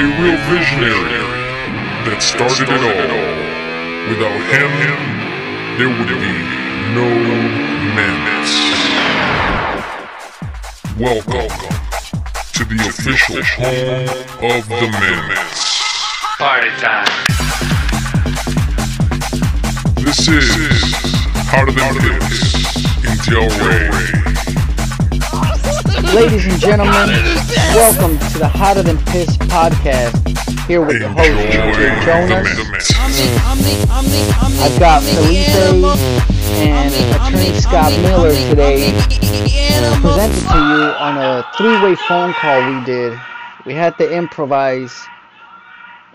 a real visionary that started it all. Without him, there would be no madness. Welcome to the official home of the Madness. Party time. This is How Do Them Fits in Delray. Ladies and gentlemen, welcome to the Hotter Than Piss podcast. Here with the host, J.J. Jonas. I've got Felipe and attorney Scott Miller today presented to you on a three-way phone call we did. We had to improvise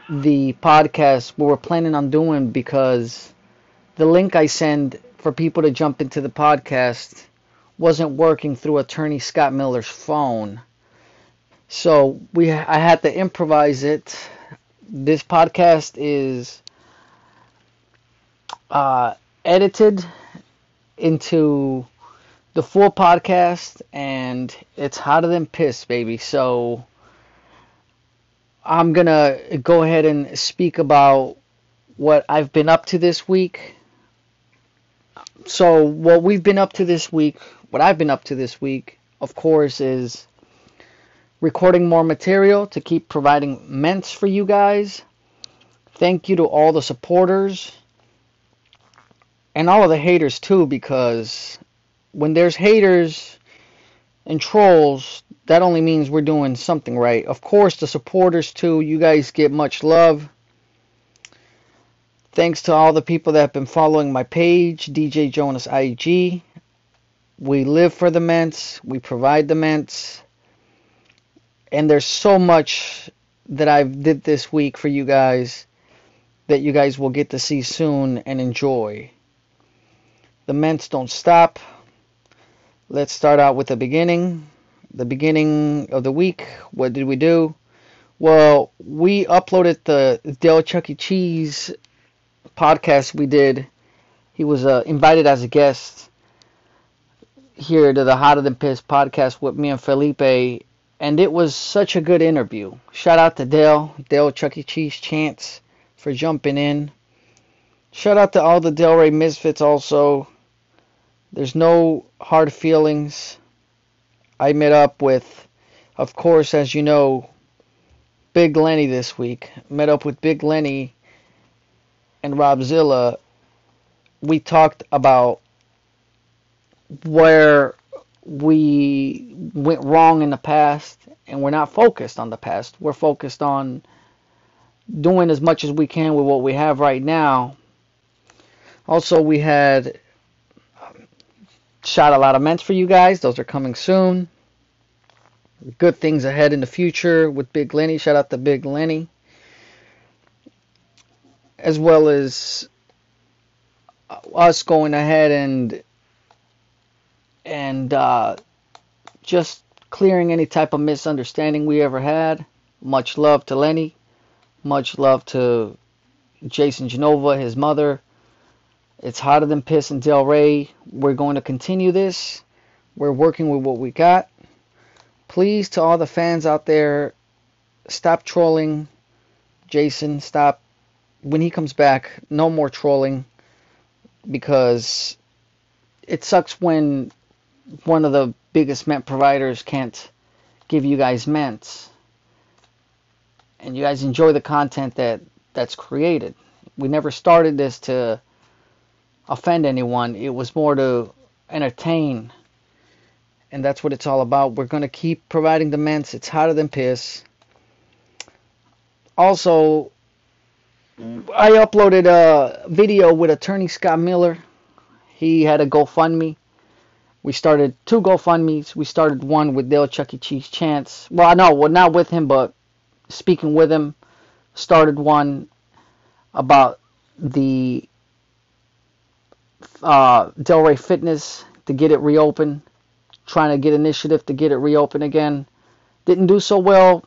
the podcast we were planning on doing because the link I send for people to jump into the podcast wasn't working through attorney Scott Miller's phone. So I had to improvise it. This podcast is edited into the full podcast, and it's hotter than piss, baby. So I'm going to go ahead and speak about what I've been up to this week. So what I've been up to this week, of course, is recording more material to keep providing ments for you guys. Thank you to all the supporters and all of the haters too, because when there's haters and trolls, that only means we're doing something right. Of course, the supporters too, you guys get much love. Thanks to all the people that have been following my page, DJ Jonas IG. We live for the ments. We provide the ments. And there's so much that I did this week for you guys that you guys will get to see soon and enjoy. The ments don't stop. Let's start out with the beginning. The beginning of the week. What did we do? Well, we uploaded the Dale Chuck E. Cheese podcast we did. He was invited as a guest here to the Hotter Than Piss podcast with me and Felipe, and it was such a good interview. Shout out to Dale Chuck E. Cheese Chance for jumping in. Shout out to all the Delray Misfits also. There's no hard feelings. I met up with, of course, as you know, Big Lenny this week. Met up with Big Lenny and Robzilla. We talked about where we went wrong in the past, and we're not focused on the past. We're focused on doing as much as we can with what we have right now. Also, we had shot a lot of ments for you guys. Those are coming soon. Good things ahead in the future with Big Lenny. Shout out to Big Lenny. As well as us going ahead and just clearing any type of misunderstanding we ever had. Much love to Lenny. Much love to Jason Genova, his mother. It's hotter than piss in Delray. We're going to continue this. We're working with what we got. Please, to all the fans out there, stop trolling Jason. Stop. When he comes back, no more trolling, because it sucks when one of the biggest ment providers can't give you guys ments and you guys enjoy the content that's created. We never started this to offend anyone. It was more to entertain, and that's what it's all about. We're going to keep providing the ments. It's hotter than piss. Also, I uploaded a video with attorney Scott Miller. He had a GoFundMe. We started two GoFundMes. We started one with Dale Chuck E. Cheese Chance. Well, no, not with him, but speaking with him. Started one about the Delray Fitness to get it reopened. Trying to get initiative to get it reopened again. Didn't do so well.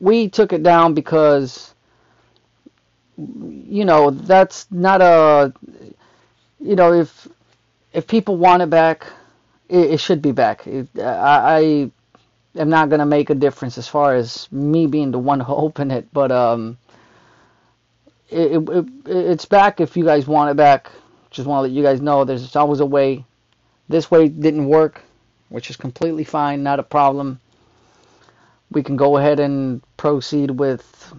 We took it down because, you know, that's not a, you know, if people want it back, it should be back. I am not going to make a difference as far as me being the one who opened it. But it's back if you guys want it back. Just want to let you guys know there's always a way. This way didn't work, which is completely fine, not a problem. We can go ahead and proceed with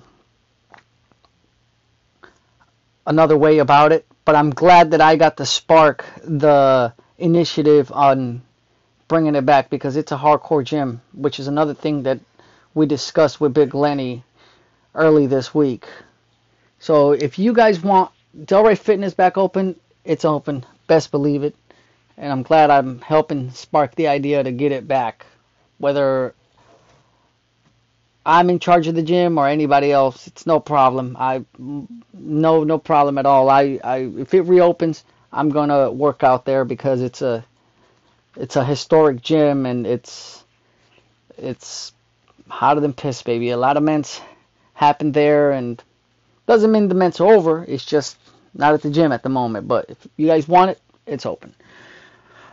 another way about it. But I'm glad that I got to spark the initiative on bringing it back, because it's a hardcore gym, which is another thing that we discussed with Big Lenny early this week. So if you guys want Delray Fitness back open, it's open. Best believe it. And I'm glad I'm helping spark the idea to get it back. Whether I'm in charge of the gym or anybody else, it's no problem. No problem at all. If it reopens, I'm gonna work out there, because it's a historic gym, and it's hotter than piss, baby. A lot of events happen there, and doesn't mean the events are over. It's just not at the gym at the moment. But if you guys want it, it's open.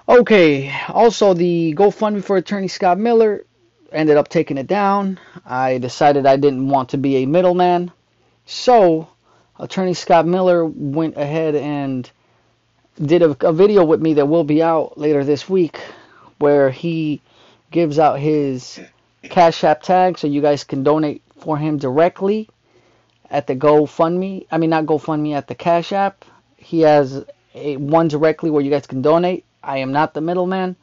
Okay. Also, the GoFundMe for attorney Scott Miller ended up taking it down. I decided I didn't want to be a middleman, so attorney Scott Miller went ahead and did a video with me that will be out later this week, where he gives out his Cash App tag so you guys can donate for him directly at the GoFundMe. I mean, not GoFundMe, at the Cash App. He has one directly where you guys can donate. I am not the middleman.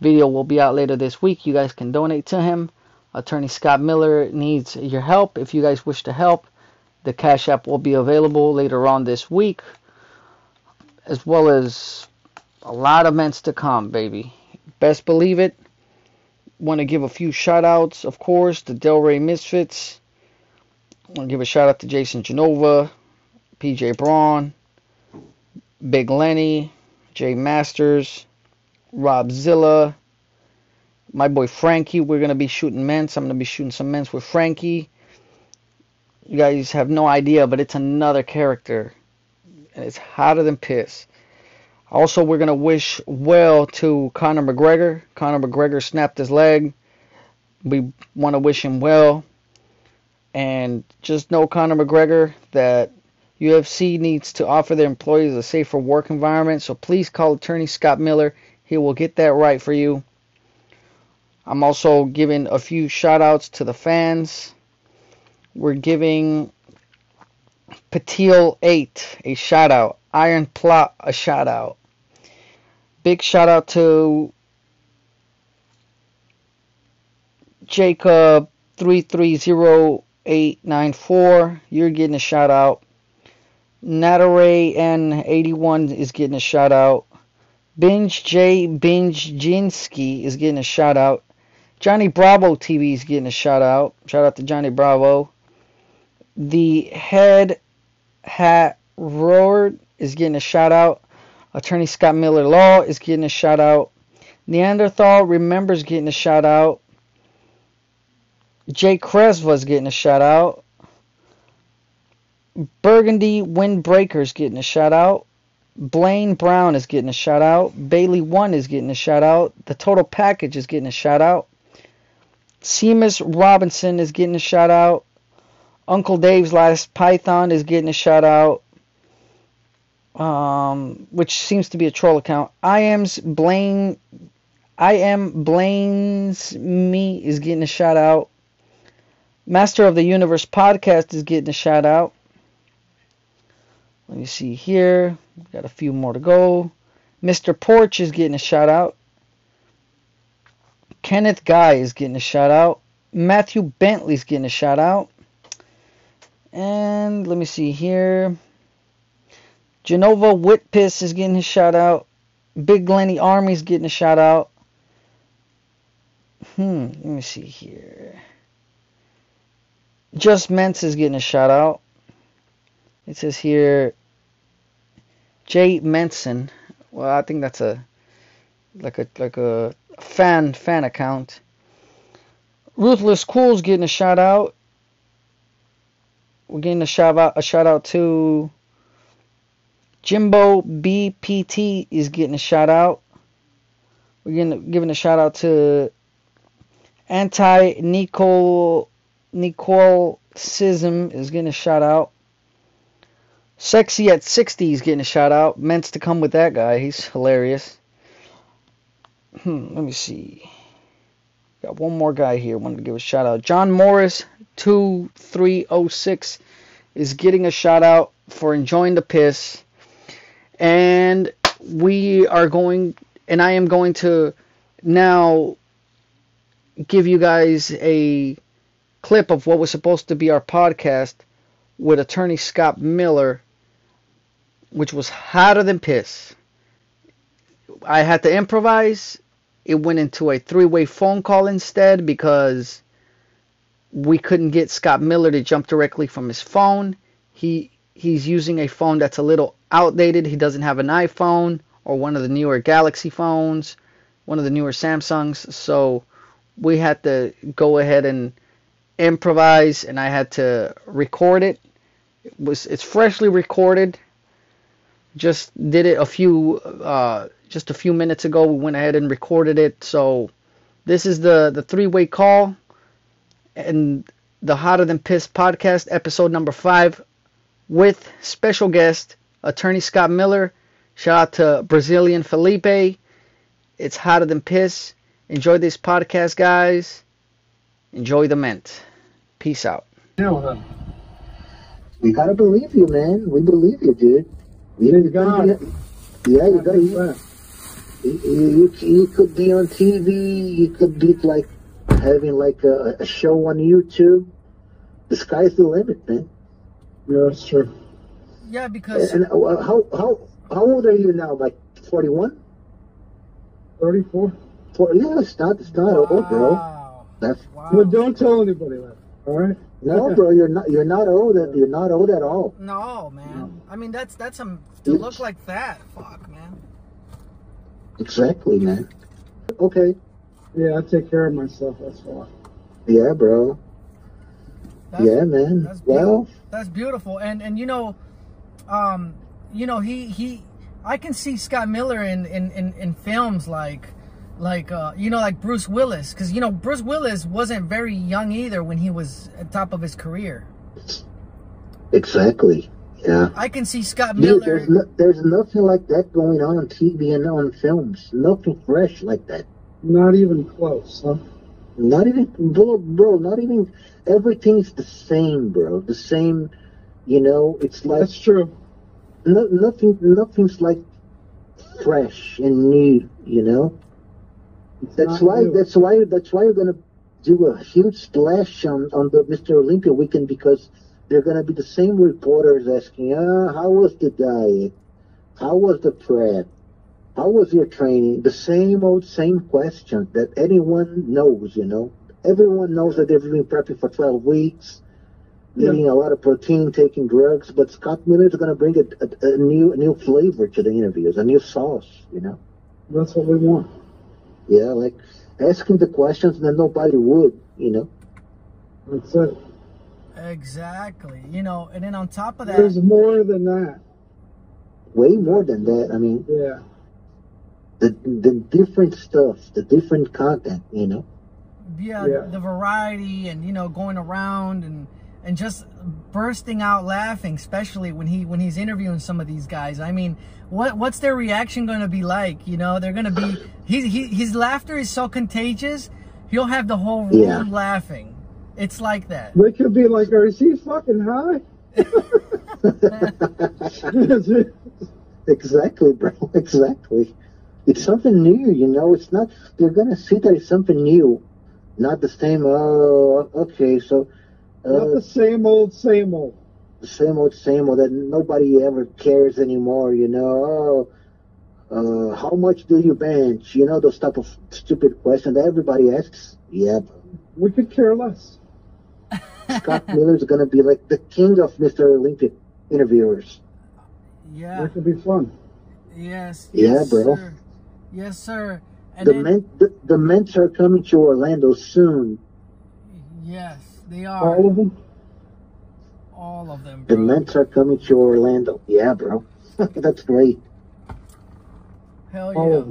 Video will be out later this week. You guys can donate to him. Attorney Scott Miller needs your help. If you guys wish to help, the Cash App will be available later on this week, as well as a lot of events to come, baby. Best believe it. Want to give a few shout outs, of course, to Delray Misfits. Want to give a shout out to Jason Genova, PJ Braun, Big Lenny, Jay Masters, Robzilla, my boy Frankie. We're going to be shooting mints. I'm going to be shooting some mints with Frankie. You guys have no idea, but it's another character, and it's hotter than piss. Also, we're going to wish well to Conor McGregor. Conor McGregor snapped his leg. We want to wish him well. And just know, Conor McGregor, that UFC needs to offer their employees a safer work environment. So please call attorney Scott Miller. He will get that right for you. I'm also giving a few shout-outs to the fans. We're giving Patil 8 a shout-out. Iron Plot a shout-out. Big shout-out to Jacob 330894. You're getting a shout-out. Nataray N81 is getting a shout-out. Binge J. Binge Jinsky is getting a shout out. Johnny Bravo TV is getting a shout out. Shout out to Johnny Bravo. The Head Hat Roared is getting a shout out. Attorney Scott Miller Law is getting a shout out. Neanderthal Remembers getting a shout out. Jay Cresva is getting a shout out. Burgundy Windbreaker is getting a shout out. Blaine Brown is getting a shout out. Bailey One is getting a shout out. The Total Package is getting a shout out. Seamus Robinson is getting a shout out. Uncle Dave's Last Python is getting a shout out, which seems to be a troll account. I am Blaine's Me is getting a shout out. Master of the Universe Podcast is getting a shout out. Let me see here. We've got a few more to go. Mr. Porch is getting a shout out. Kenneth Guy is getting a shout out. Matthew Bentley is getting a shout out. And let me see here. Genova Whitpiss is getting a shout out. Big Lenny Army is getting a shout out. Let me see here. Just Mence is getting a shout out. It says here, Jay Manson. Well, I think that's a fan account. Ruthless Cool's getting a shout out. We're getting a shout out to Jimbo BPT is getting a shout out. We're giving a shout out to Anti-Nicole-Cism is getting a shout-out. Sexy at 60 is getting a shout-out. Meant to come with that guy. He's hilarious. Let me see. Got one more guy here. Wanted to give a shout-out. John Morris, 2306, is getting a shout-out for enjoying the piss. And we are going... And I am going to now give you guys a clip of what was supposed to be our podcast with attorney Scott Miller, which was hotter than piss. I had to improvise. It went into a three-way phone call instead because we couldn't get Scott Miller to jump directly from his phone. He's using a phone that's a little outdated. He doesn't have an iPhone or one of the newer Galaxy phones, one of the newer Samsungs. So we had to go ahead and improvise, and I had to record it. It's freshly recorded. Just did it just a few minutes ago. We went ahead and recorded it. So this is the three-way call and the Hotter Than Piss podcast, episode number 5, with special guest attorney Scott Miller. Shout out to Brazilian Felipe. It's hotter than piss. Enjoy this podcast, guys. Enjoy the mint. Peace out. We gotta believe you, man. We believe you, dude. You could be on TV. You could be like having like a show on YouTube. The sky's the limit, man. Yeah, that's true. Yeah, because how old are you now? Like 41? 34? Yeah, it's not old, bro. That's wow. But don't tell anybody that. All right? No, bro, you're not old. You're not old at all. No, man. No. I mean, that's some to look like that. Fuck, man. Exactly, man. Okay. Yeah, I take care of myself. That's all. Yeah, bro. Yeah, man. That's well, that's beautiful. And you know, he I can see Scott Miller in films like Bruce Willis. Because, you know, Bruce Willis wasn't very young either when he was at top of his career. Exactly. Yeah. I can see Scott Miller. Dude, there's nothing like that going on TV and on films. Nothing fresh like that. Not even close, huh? Not even, bro, not even, everything's the same, bro. The same, you know, it's like... That's true. No, nothing's like fresh and new, you know. That's why you're gonna do a huge splash on the Mr. Olympia weekend, because they're gonna be the same reporters asking, how was the diet? How was the prep? How was your training? The same question that anyone knows, you know. Everyone knows that they've been prepping for 12 weeks. Eating a lot of protein, taking drugs, but Scott Miller is going to bring a new flavor to the interviews, a new sauce, you know. That's what we want. Yeah, like asking the questions that nobody would, you know. That's it. Exactly, you know. And then on top of that, there's more than that. Way more than that. I mean, yeah. The different stuff, the different content, you know. Yeah. The variety, and you know, going around and just bursting out laughing, especially when he's interviewing some of these guys. I mean, what's their reaction going to be like? You know, they're going to be... His laughter is so contagious, he'll have the whole room laughing. It's like that. They could be like, is he fucking high? Exactly, bro. Exactly. It's something new, you know. It's not... They're going to see that it's something new. Not the same, okay, so... Not the same old, same old. The same old, same old that nobody ever cares anymore, you know. Oh, how much do you bench? You know, those type of stupid questions that everybody asks. Yeah. We could care less. Scott Miller's going to be like the king of Mr. Olympic interviewers. Yeah. That could be fun. Yes. Yeah, yes, bro. Sir. Yes, sir. And the Ments are coming to Orlando soon. Yes. They are. All of them? All of them, bro. The Mets are coming to Orlando. Yeah, bro. That's great. Hell yeah. All of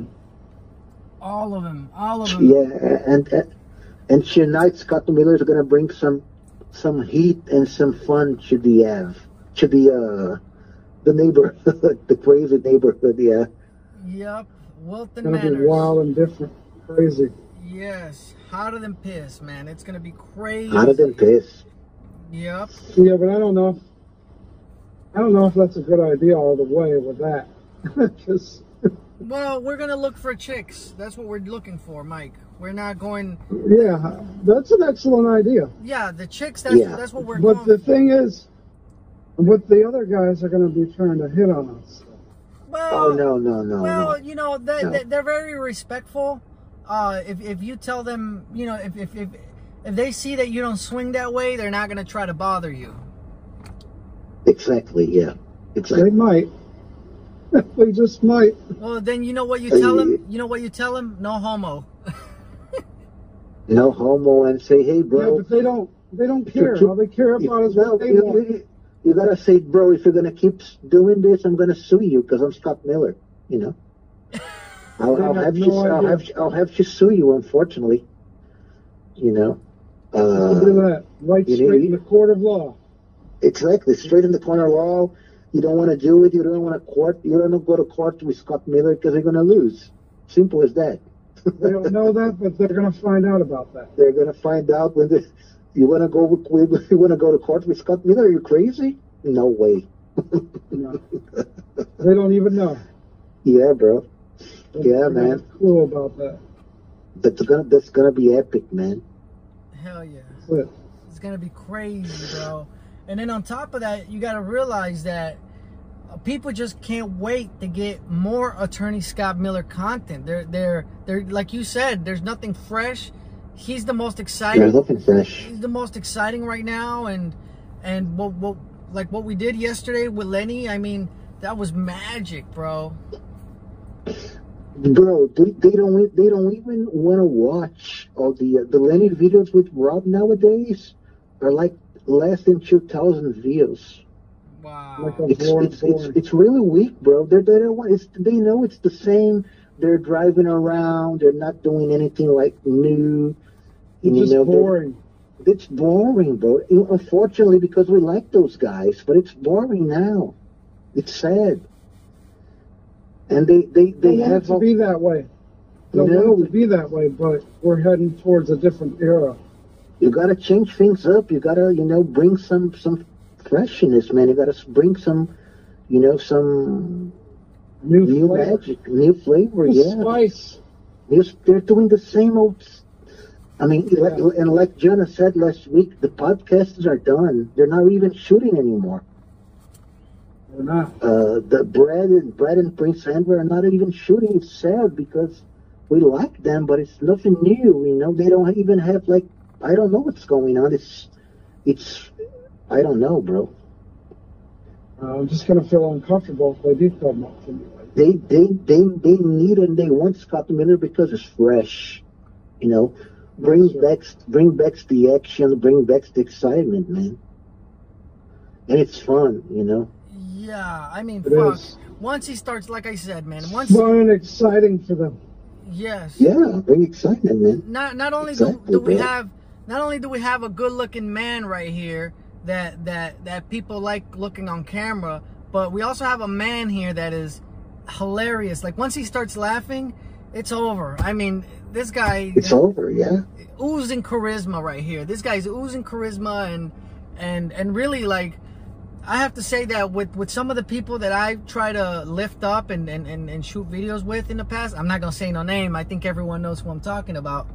them. All of them. Yeah, and And tonight, Scott Miller is gonna bring some heat and some fun to the the neighborhood, the crazy neighborhood. Yeah. Yep. Wilton Manor. It's gonna be wild and different, crazy. Yes, hotter than piss, man. It's gonna be crazy. Hotter than piss. Yep. Yeah, but I don't know if that's a good idea all the way with that. Just. Well, we're gonna look for chicks. That's what we're looking for, Mike. We're not going. Yeah, that's an excellent idea. Yeah, the chicks. That's what we're. But the thing is, what the other guys are gonna be trying to hit on us. Well, oh no. Well, you know they're very respectful. If you tell them, you know, if they see that you don't swing that way, they're not gonna try to bother you. Exactly. Yeah. Exactly. They might. We just might. Well, then you know what you tell him? You know what you tell him? No homo. No homo, and say, hey, bro. Yeah, but they don't care. All they care about is what they want. You got to say, bro, if you're going to keep doing this, I'm going to sue you because I'm Scott Miller, you know. I'll have to sue you, unfortunately. You know. Look at that. Right straight in the court of law. Exactly. Straight in the corner of law. You don't want to do it. You don't want to court. You don't go to court with Scott Miller because they're going to lose. Simple as that. They don't know that, but they're going to find out about that. They're going to find out when they. You want to go to court with Scott Miller? Are you crazy? No way. No. They don't even know. Yeah, bro. Yeah, man. Cool about that. That's gonna be epic, man. Hell yeah. What? It's gonna be crazy, bro. And then on top of that, you got to realize that people just can't wait to get more Attorney Scott Miller content. They're like you said, there's nothing fresh. He's the most exciting. There's nothing fresh. He's the most exciting right now, and what we did yesterday with Lenny. I mean, that was magic, bro. Bro, they don't even want to watch all the Lenny videos with Rob nowadays. Are like. Less than 2,000 views. Wow, like it's really weak, bro. They don't want. They know it's the same. They're driving around. They're not doing anything like new. It's boring. It's boring, bro. Unfortunately, because we like those guys, but it's boring now. It's sad. And they have to be that way. They don't want it to be that way, but we're heading towards a different era. You gotta change things up. You gotta, bring some freshness, man. You gotta bring some, some new magic, new flavor. Yeah, spice. They're doing the same old. I mean, yeah. And like Jenna said last week, the podcasts are done. They're not even shooting anymore. They're not. The Brad and Prince Andrew are not even shooting. It's sad because we like them, but it's nothing new. They don't even have like. I don't know what's going on. I don't know, bro. I'm just gonna feel uncomfortable if they do come up to me. They need and they want Scott Miller because it's fresh, Bring back the action, bring back the excitement, man. And it's fun, Yeah, I mean, fuck. Once he starts, like I said, man. Fun and exciting for them. Yes. Yeah, bring excitement, man. Not only do we have a good-looking man right here that people like looking on camera, but we also have a man here that is hilarious. Like once he starts laughing, it's over. I mean, this guy. It's over, yeah. Oozing charisma right here. This guy's oozing charisma, and really like, I have to say that with some of the people that I try to lift up and shoot videos with in the past, I'm not gonna say no name. I think everyone knows who I'm talking about.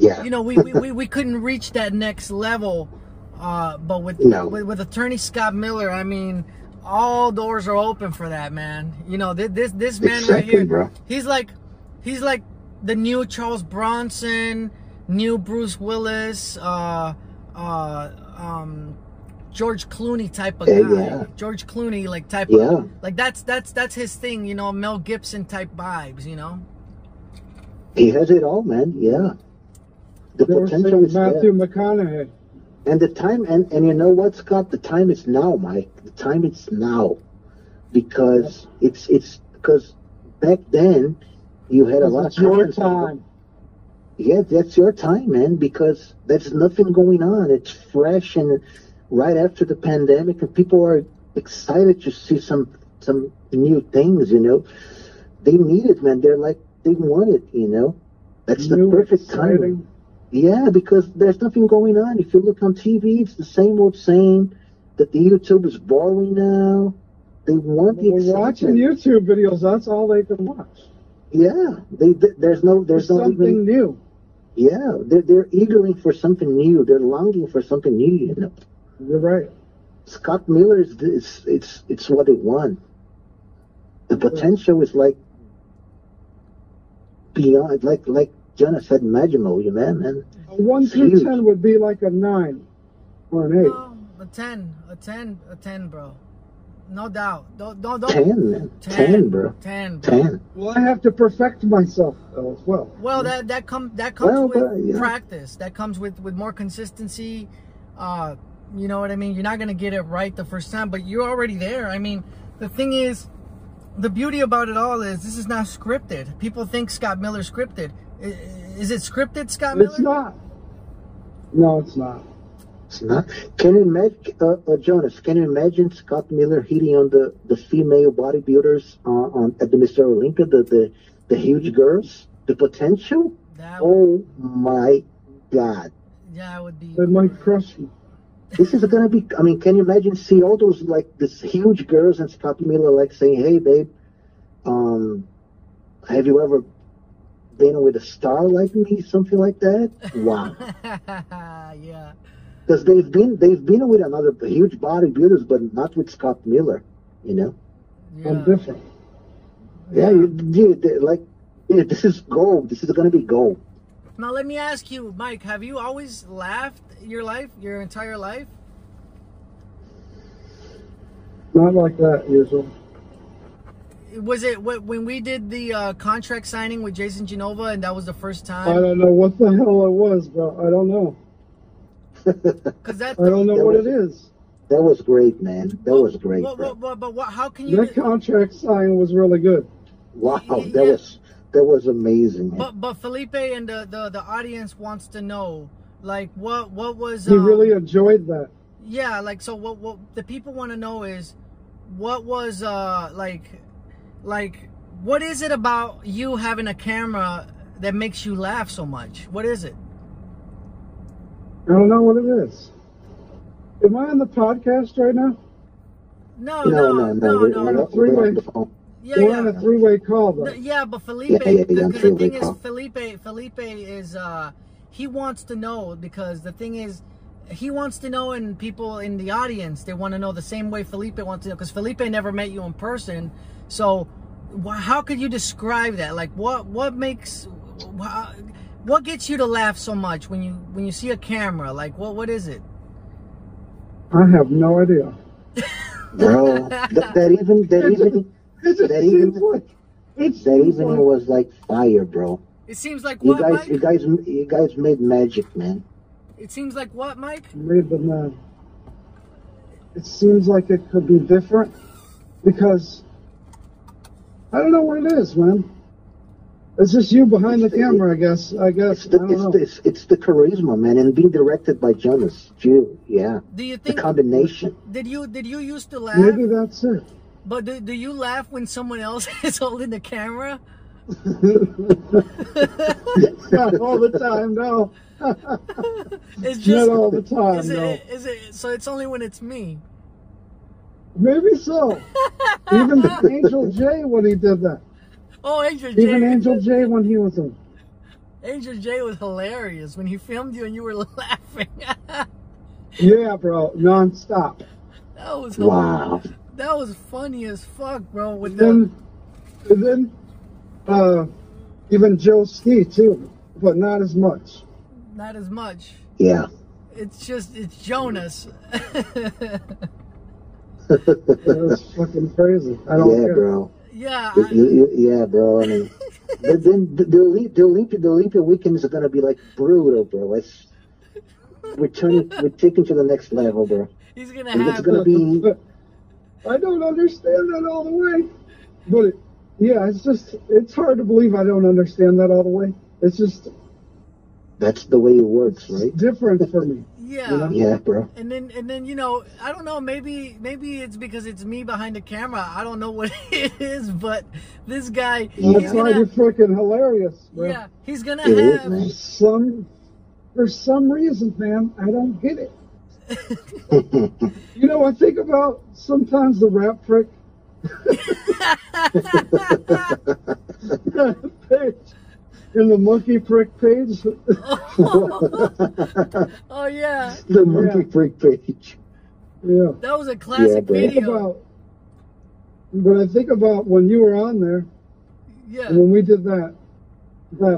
Yeah. We couldn't reach that next level, but with Attorney Scott Miller, I mean, all doors are open for that man. This man exactly, right here, bro. He's like the new Charles Bronson, new Bruce Willis, George Clooney type of guy. Yeah. George Clooney like type of like that's his thing, Mel Gibson type vibes, He has it all, man, yeah. The potential is Matthew McConaughey. And the time, and you know what, Scott? The time is now, Mike. The time is now, because it's because back then you had a lot of your time. yeah, that's your time, man, because there's nothing going on. It's fresh and right after the pandemic, and people are excited to see some new things, you know. They need it, man. They're like, they want it, you know. That's the perfect timing. Yeah, because there's nothing going on. If you look on TV, it's the same old same, that the YouTube is boring now. They want the excitement. Watching YouTube videos, that's all they can watch. Yeah, there's something new. Yeah, they're eagerly for something new. They're longing for something new, you know. You're right. Scott Miller is it's what they want. The potential is like beyond, like Jonas said, magical, you know, man. A 1 through 10 would be like a 9 or an 8. A ten, bro. No doubt. Don't. 10, man. 10, bro. 10. Well, I have to perfect myself though, as well. Well, that comes with practice. That comes with more consistency. You know what I mean? You're not gonna get it right the first time, but you're already there. I mean, the thing is, the beauty about it all is this is not scripted. People think Scott Miller's scripted. Is it scripted, Scott Miller? It's not. No, it's not. It's not. Can you imagine, Jonas? Can you imagine Scott Miller hitting on the female bodybuilders at the Mr. Olympia, the huge girls, the potential? My God! Yeah, it would be. It might crush you. This is gonna be. I mean, can you imagine see all those these huge girls and Scott Miller saying, "Hey, babe, have you ever been with a star like me?" Something like that. Wow. Yeah. Because they've been with another huge bodybuilders, but not with Scott Miller, you know. Yeah. I'm different. Yeah, this is gold. This is gonna be gold. Now let me ask you, Mike. Have you always laughed your entire life? Not like that, usually. Was it when we did the contract signing with Jason Genova, and that was the first time? I don't know what the hell it was, bro. I don't know. I don't know what it is. That was great, man. That was great. But how can you? That contract sign was really good. Wow, that was amazing. Man. But Felipe and the audience wants to know, what was? He really enjoyed that. Yeah, so what the people want to know is, what was what is it about you having a camera that makes you laugh so much? What is it? I don't know what it is. Am I on the podcast right now? No. We're on a three-way call, though. Yeah, but Felipe, the thing is, Felipe is, he wants to know, because the thing is, he wants to know, and people in the audience, they want to know the same way Felipe wants to know, because Felipe never met you in person, so how could you describe that? What gets you to laugh so much when you see a camera? What is it? I have no idea. Bro, that evening was like fire, bro. It seems like what, Mike? You guys made magic, man. It seems like what, Mike? Made the man. It seems like it could be different because I don't know what it is, man. It's just you behind the camera, I guess. It's the charisma, man, and being directed by Jonas, too. Yeah. Do you think the combination? Did you used to laugh? Maybe that's it. But do you laugh when someone else is holding the camera? Not all the time, no. It's just not all the time. Is it? So it's only when it's me. Maybe so. Even Angel J when he did that. Oh, Angel J. Even Angel J when he was on. Angel J was hilarious when he filmed you and you were laughing. Yeah, bro. Non-stop. That was hilarious. Wow. That was funny as fuck, bro. And then even Joe Ski, too. But not as much. Not as much. Yeah. It's Jonas. That's fucking crazy. I don't care. Yeah, bro. Yeah, bro. I mean, then the Olympia weekend is gonna be brutal, bro. We're taking to the next level, bro. I don't understand that all the way, but it's hard to believe I don't understand that all the way. It's just That's the way it works, right? It's different for me. Yeah. You know? Yeah, bro. And then you know, I don't know, maybe it's because it's me behind the camera. I don't know what it is, but this guy. That's why you're freaking hilarious, bro. Yeah, he's gonna have some. For some reason, man, I don't get it. You know, I think about sometimes the rap prick. In the monkey prick page. Oh yeah. The monkey prick page. Yeah. That was a classic video. But I think about when you were on there. Yeah. And when we did that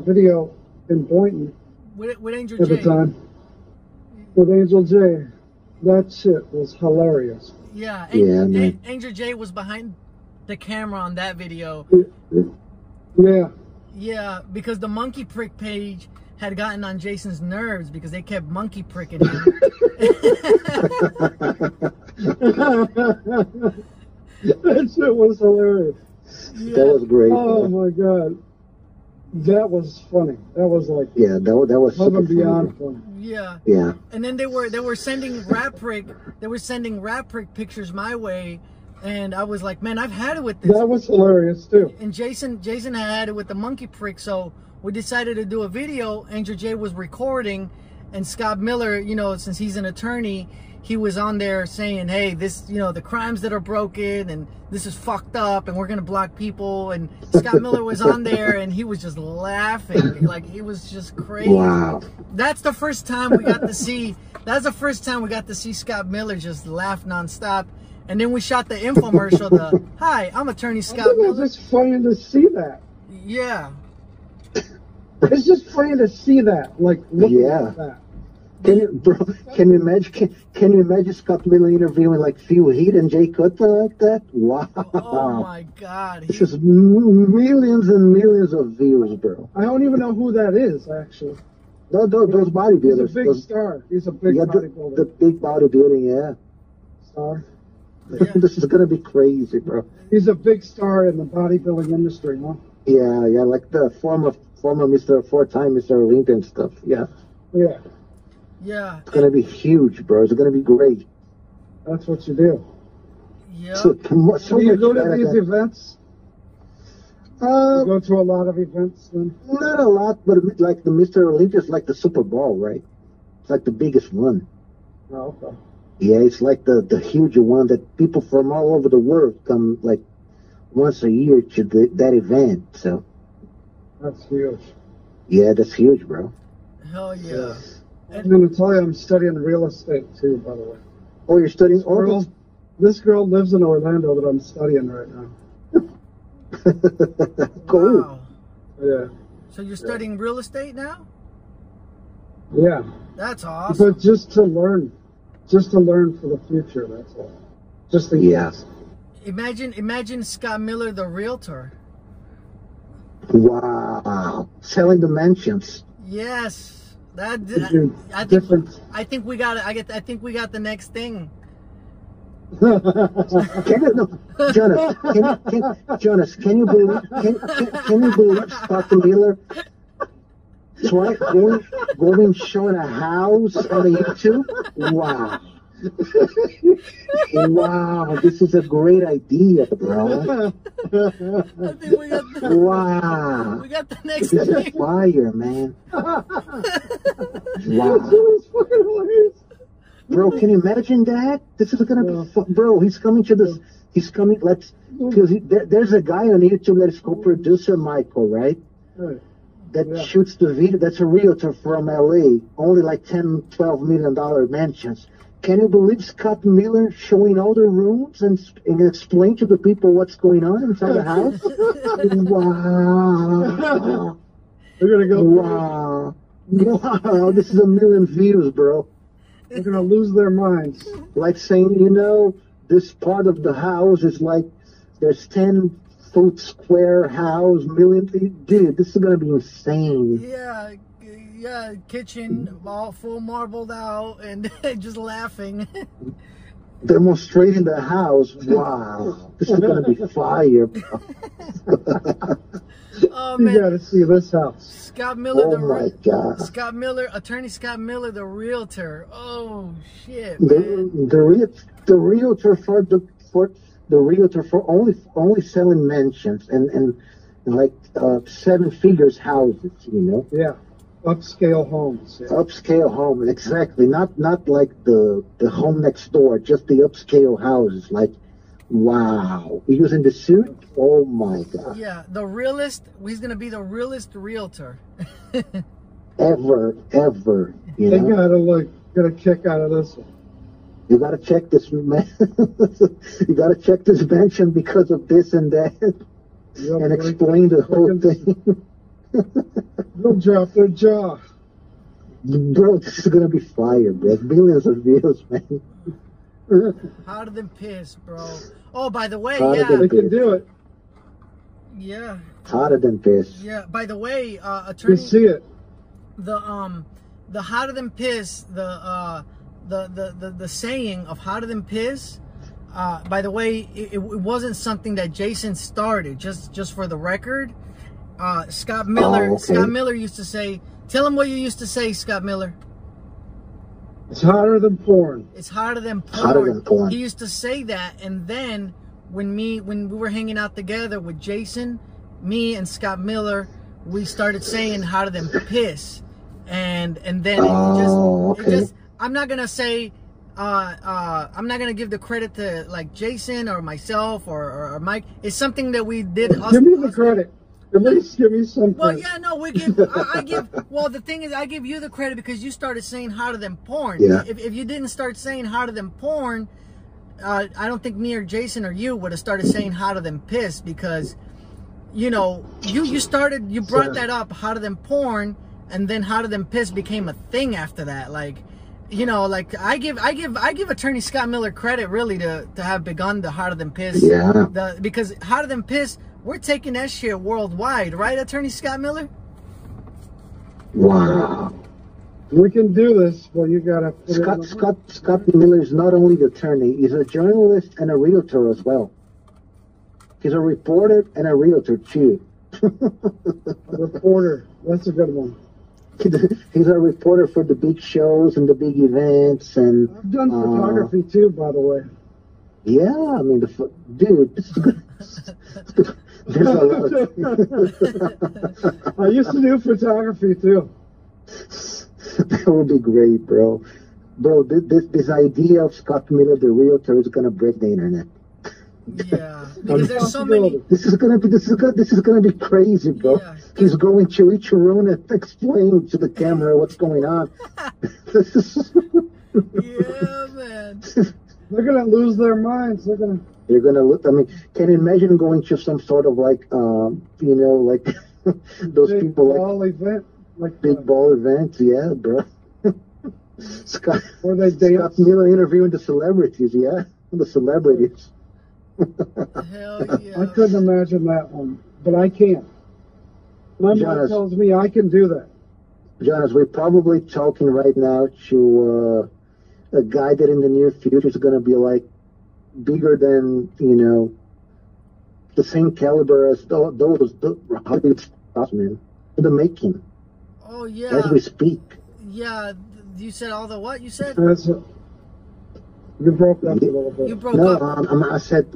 video in Boynton. With Angel J. At the time. With Angel J. That shit was hilarious. Yeah. Angel J was behind the camera on that video. Yeah. Yeah, because the monkey prick page had gotten on Jason's nerves because they kept monkey pricking him. That shit was hilarious. Yeah. That was great. Oh, my God. That was funny. That was like that was super beyond funny. Yeah. Yeah. And then they were sending rap prick pictures my way, and I was like, man, I've had it with this. That was hilarious too. And Jason had it with the monkey prick, so we decided to do a video. Andrew J was recording, and Scott Miller, you know, since he's an attorney, he was on there saying, hey, this, you know, the crimes that are broken and this is fucked up and we're going to block people. And Scott Miller was on there and he was just laughing. Like, he was just crazy. Wow. That's the first time we got to see Scott Miller just laugh nonstop. And then we shot the infomercial, the, hi, I'm attorney Scott Miller. It was just funny to see that. Yeah. It's just funny to see that. Like, look at that. Can you imagine Scott Miller interviewing like Phil Heath and Jay Cutler like that? Wow! Oh my God! It's just millions and millions of views, bro. I don't even know who that is actually. Those bodybuilders. He's a big star. He's a big bodybuilder. The big bodybuilding, yeah. Star. Yeah. This is gonna be crazy, bro. He's a big star in the bodybuilding industry, huh? Yeah, yeah, like the former four-time Mr. Olympia and stuff. Yeah. Yeah. Yeah. It's going to be huge, bro. It's going to be great. That's what you do. Yeah. So do you go to these events? You go to a lot of events then? Not a lot, but like the Mr. Olympia is like the Super Bowl, right? It's like the biggest one. Oh, okay. Yeah, it's like the huge one that people from all over the world come like once a year to that event. So. That's huge. Yeah, that's huge, bro. Hell yeah. I'm going to tell you, I'm studying real estate too, by the way. Oh, you're studying? This girl lives in Orlando that I'm studying right now. Cool. Wow. Yeah. So you're studying real estate now? Yeah. That's awesome. But just to learn for the future. That's all. Just in case. Imagine Scott Miller, the realtor. Wow. Selling the mansions. Yes. I think we got the next thing. Jonas, can you believe Scott Miller? Right, going showing a house on YouTube. Wow. Wow, this is a great idea, bro. I think we got the next thing. This is fire, man. Wow. This is fucking hilarious. Bro, can you imagine that? This is going to be fun. Bro, he's coming to this. He's coming. There's a guy on YouTube that's co-producer Michael, right? That shoots the video. That's a realtor from LA. Only like $10, $12 million mansions. Can you believe Scott Miller showing all the rooms and explain to the people what's going on inside the house? Wow. We're going to go. Wow. Wow. This is a million views, bro. They're going to lose their minds. Like saying, you know, this part of the house is like there's 10-foot square house, dude, this is going to be insane. Yeah. Yeah, kitchen, all full marbled out, and just laughing. Demonstrating the house. Wow. This is going to be fire, bro. Oh, man. You gotta see this house. Scott Miller, oh my God. Scott Miller, attorney Scott Miller, the realtor. Oh shit, man. The realtor for only selling mansions and like 7-figure houses, you know. Yeah. Upscale homes. Yeah. Upscale homes, exactly. Not like the home next door, just the upscale houses. Like, wow. He was in the suit? Oh my God. Yeah, the realest. He's gonna be the realest realtor. ever. You know? Get a kick out of this one. You gotta check this man. You gotta check this mansion because of this and that, and explain the whole thing. They'll drop their jaw. Bro, this is going to be fire, bro. Billions of views, man. Harder than piss, bro. Oh, by the way, they can do it. Yeah. Harder than piss. Yeah, by the way, attorney... You see it. The harder than piss, the saying of harder than piss, by the way, it wasn't something that Jason started, just for the record. Scott Miller. Oh, okay. Scott Miller used to say, "Tell him what you used to say, Scott Miller." It's harder than porn. It's harder than porn. Harder than porn. He used to say that, and then when we were hanging out together with Jason, me and Scott Miller, we started saying harder than piss, and then I'm not gonna say. I'm not gonna give the credit to like Jason or myself or Mike. It's something that we did. Give me the credit. At least give me something. Well, yeah, no, we give. I give. Well, the thing is, I give you the credit because you started saying harder than porn. Yeah. If you didn't start saying harder than porn, I don't think me or Jason or you would have started saying harder than piss because, you know, you brought that up, harder than porn, and then harder than piss became a thing after that. Like, you know, like I give attorney Scott Miller credit really to have begun the harder than piss. Yeah. Because harder than piss. We're taking that shit worldwide, right, attorney Scott Miller? Wow. We can do this, but you gotta... Scott Miller is not only the attorney, he's a journalist and a realtor as well. He's a reporter and a realtor, too. A reporter. That's a good one. He's a reporter for the big shows and the big events. And I've done photography, too, by the way. Yeah, I mean, dude, this is good. There's a lot of I used to do photography too. That would be great, bro. Bro, this idea of Scott Miller, the realtor, is gonna break the internet. Yeah, because there's so many. This is gonna be crazy, bro. Yeah. He's going to each room and explaining to the camera what's going on. Yeah, man. They're gonna lose their minds. You're gonna look. I mean, can you imagine going to some sort of like, you know, like those big people ball event, like big ball events? Yeah, bro. Scott Miller interviewing the celebrities. Yeah, the celebrities. Hell yeah! I couldn't imagine that one, but I can. My mind tells me I can do that. Jonas, we're probably talking right now to a guy that in the near future is gonna be like. Bigger than, you know, the same caliber as those Hollywood stars, man, in the making. Oh yeah. As we speak. Yeah, you said all the what you said. You broke up a little bit. You broke up. I said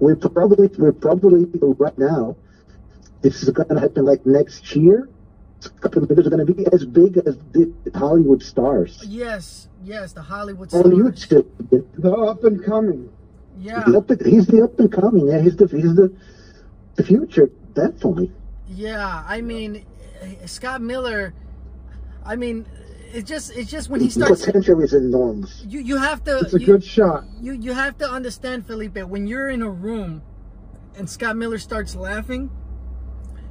we're probably right now. This is gonna happen like next year. It's gonna be as big as the Hollywood stars. Yes, yes, the Hollywood stars. On YouTube, the up and coming. Yeah, he's the up and coming. Yeah, he's the future, definitely. Yeah, I mean, Scott Miller. I mean, it's just when he starts. The potential is enormous. You have to. It's a good shot. You have to understand, Felipe. When you're in a room, and Scott Miller starts laughing,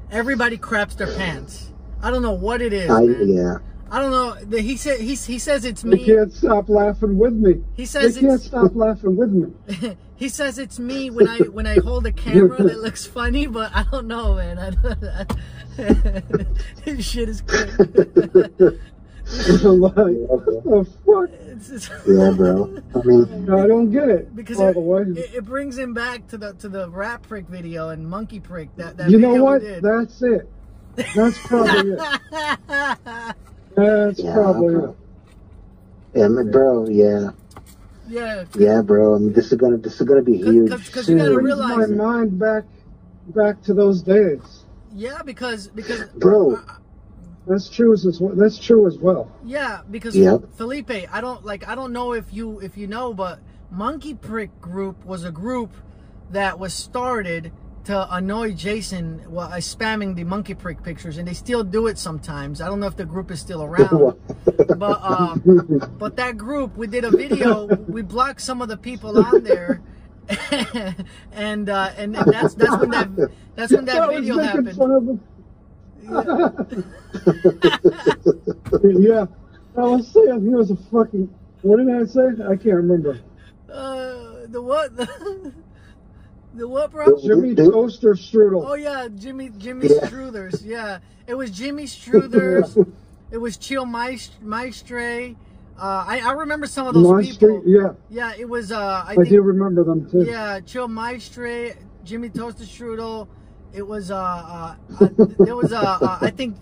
everybody craps their pants. I don't know what it is. Yeah. I don't know. He said he says it's me. They can't stop laughing with me. He says they can't stop laughing with me. He says it's me when I hold a camera that looks funny, but I don't know, man. This shit is crazy. Like, what the fuck? Yeah, bro. I mean, no, I don't get it. Because it brings him back to the Rat Prick video and Monkey Prick. That you know what? That's it. That's probably it. That's probably it. Yeah, bro. Yeah. Yeah. Yeah, bro. I mean, this is gonna be huge. Because you gotta realize, my mind back to those days. Yeah, because bro. That's true as well. Yeah, because Felipe, I don't know if you know, but Monkey Prick Group was a group that was started to annoy Jason while spamming the Monkey Prick pictures, and they still do it sometimes. I don't know if the group is still around, but that group, we did a video, we blocked some of the people on there. and that's when that video happened. Yeah. Yeah, I was saying he was a fucking. What did I say? I can't remember. The what? The what, bro? Jimmy Toaster Strudel. Oh yeah, Jimmy Struthers. Yeah, it was Jimmy Struthers. Yeah. It was Chill Maestre. I remember some of those people. Yeah. Yeah, it was. I do remember them too. Yeah, Chill Maestre, Jimmy Toaster Strudel. It was there was I think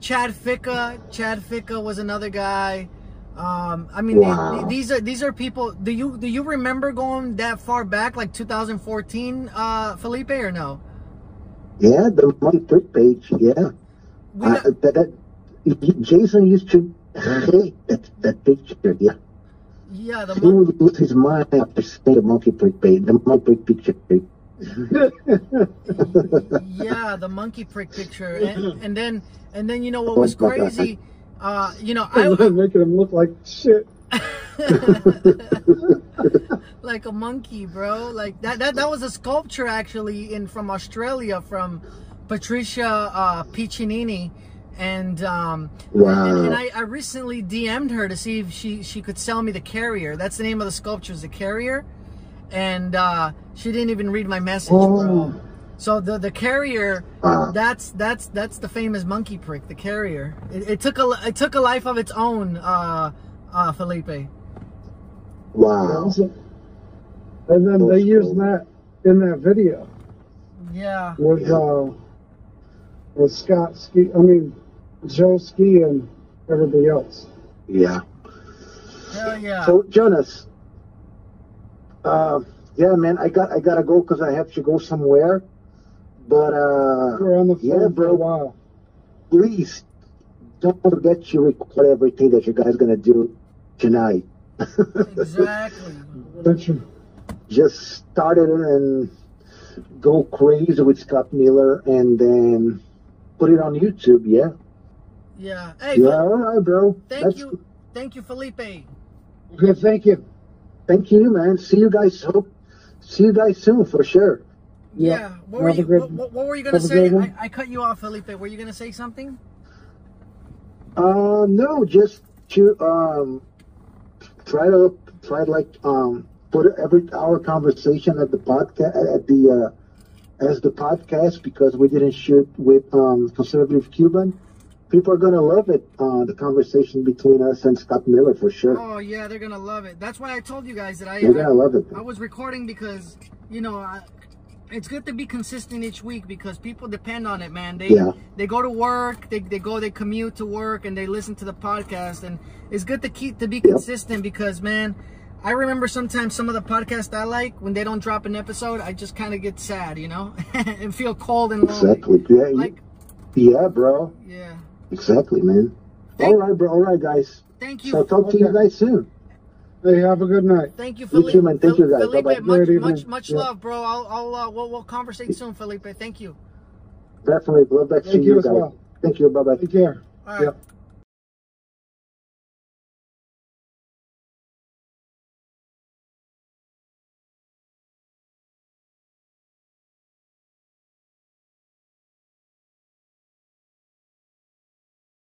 Chad Ficca was another guy. I mean, wow. these are people. Do you remember going that far back, like 2014, Felipe, or no? Yeah, the Monkey Prick page. Yeah, Jason used to hate that picture. Yeah. Yeah, the monkey. He would lose his mind after seeing the Monkey Prick page, the Monkey Prick picture. Yeah, the Monkey Prick picture, and then you know what was crazy? You know, I was making him look like shit, like a monkey, bro. Like that was a sculpture actually from Australia, from Patricia Piccinini, and wow. And I recently DM'd her to see if she could sell me The Carrier. That's the name of the sculpture, is The Carrier. And she didn't even read my message, bro. So the Carrier, that's the famous Monkey Prick, The Carrier. It took a life of its own, Felipe. Wow. And then they used that in that video. Yeah. With Scott Ski, I mean Joe Ski, and everybody else. Yeah. Hell yeah. So Jonas. Yeah, man, I gotta go because I have to go somewhere. But we're on the phone, yeah, bro. Wow. Please don't forget to record everything that you guys gonna do tonight. Exactly. Just start it and go crazy with Scott Miller, and then put it on YouTube. Yeah. Yeah. Hey. Yeah. All right, bro. Thank you. Thank you, Felipe. Okay. Thank you. Thank you, man. See you guys soon for sure. Yeah. What were you gonna say? I cut you off, Felipe. Were you gonna say something? No, just to try to put our conversation at the podcast as the podcast, because we didn't shoot with conservative Cuban. People are gonna love it, the conversation between us and Scott Miller for sure. Oh yeah, they're gonna love it. That's why I told you guys that they're gonna love it. I was recording because, you know, it's good to be consistent each week because people depend on it, man. They go to work, they commute to work, and they listen to the podcast, and it's good to be consistent because, man, I remember sometimes some of the podcasts I like, when they don't drop an episode, I just kind of get sad, you know, and feel cold and lonely. Exactly. Yeah. Yeah, bro. Yeah. Exactly, man. All right, bro. All right, guys. Thank you. So talk to you guys soon. Hey, have a good night. Thank you, Felipe. You too, man. Thank you, guys. Felipe, bye-bye. Much love, bro. We'll conversate soon, Felipe. Thank you. Definitely. Love back to you guys. Well. Thank you. Bye-bye. Take care. All right. Yeah.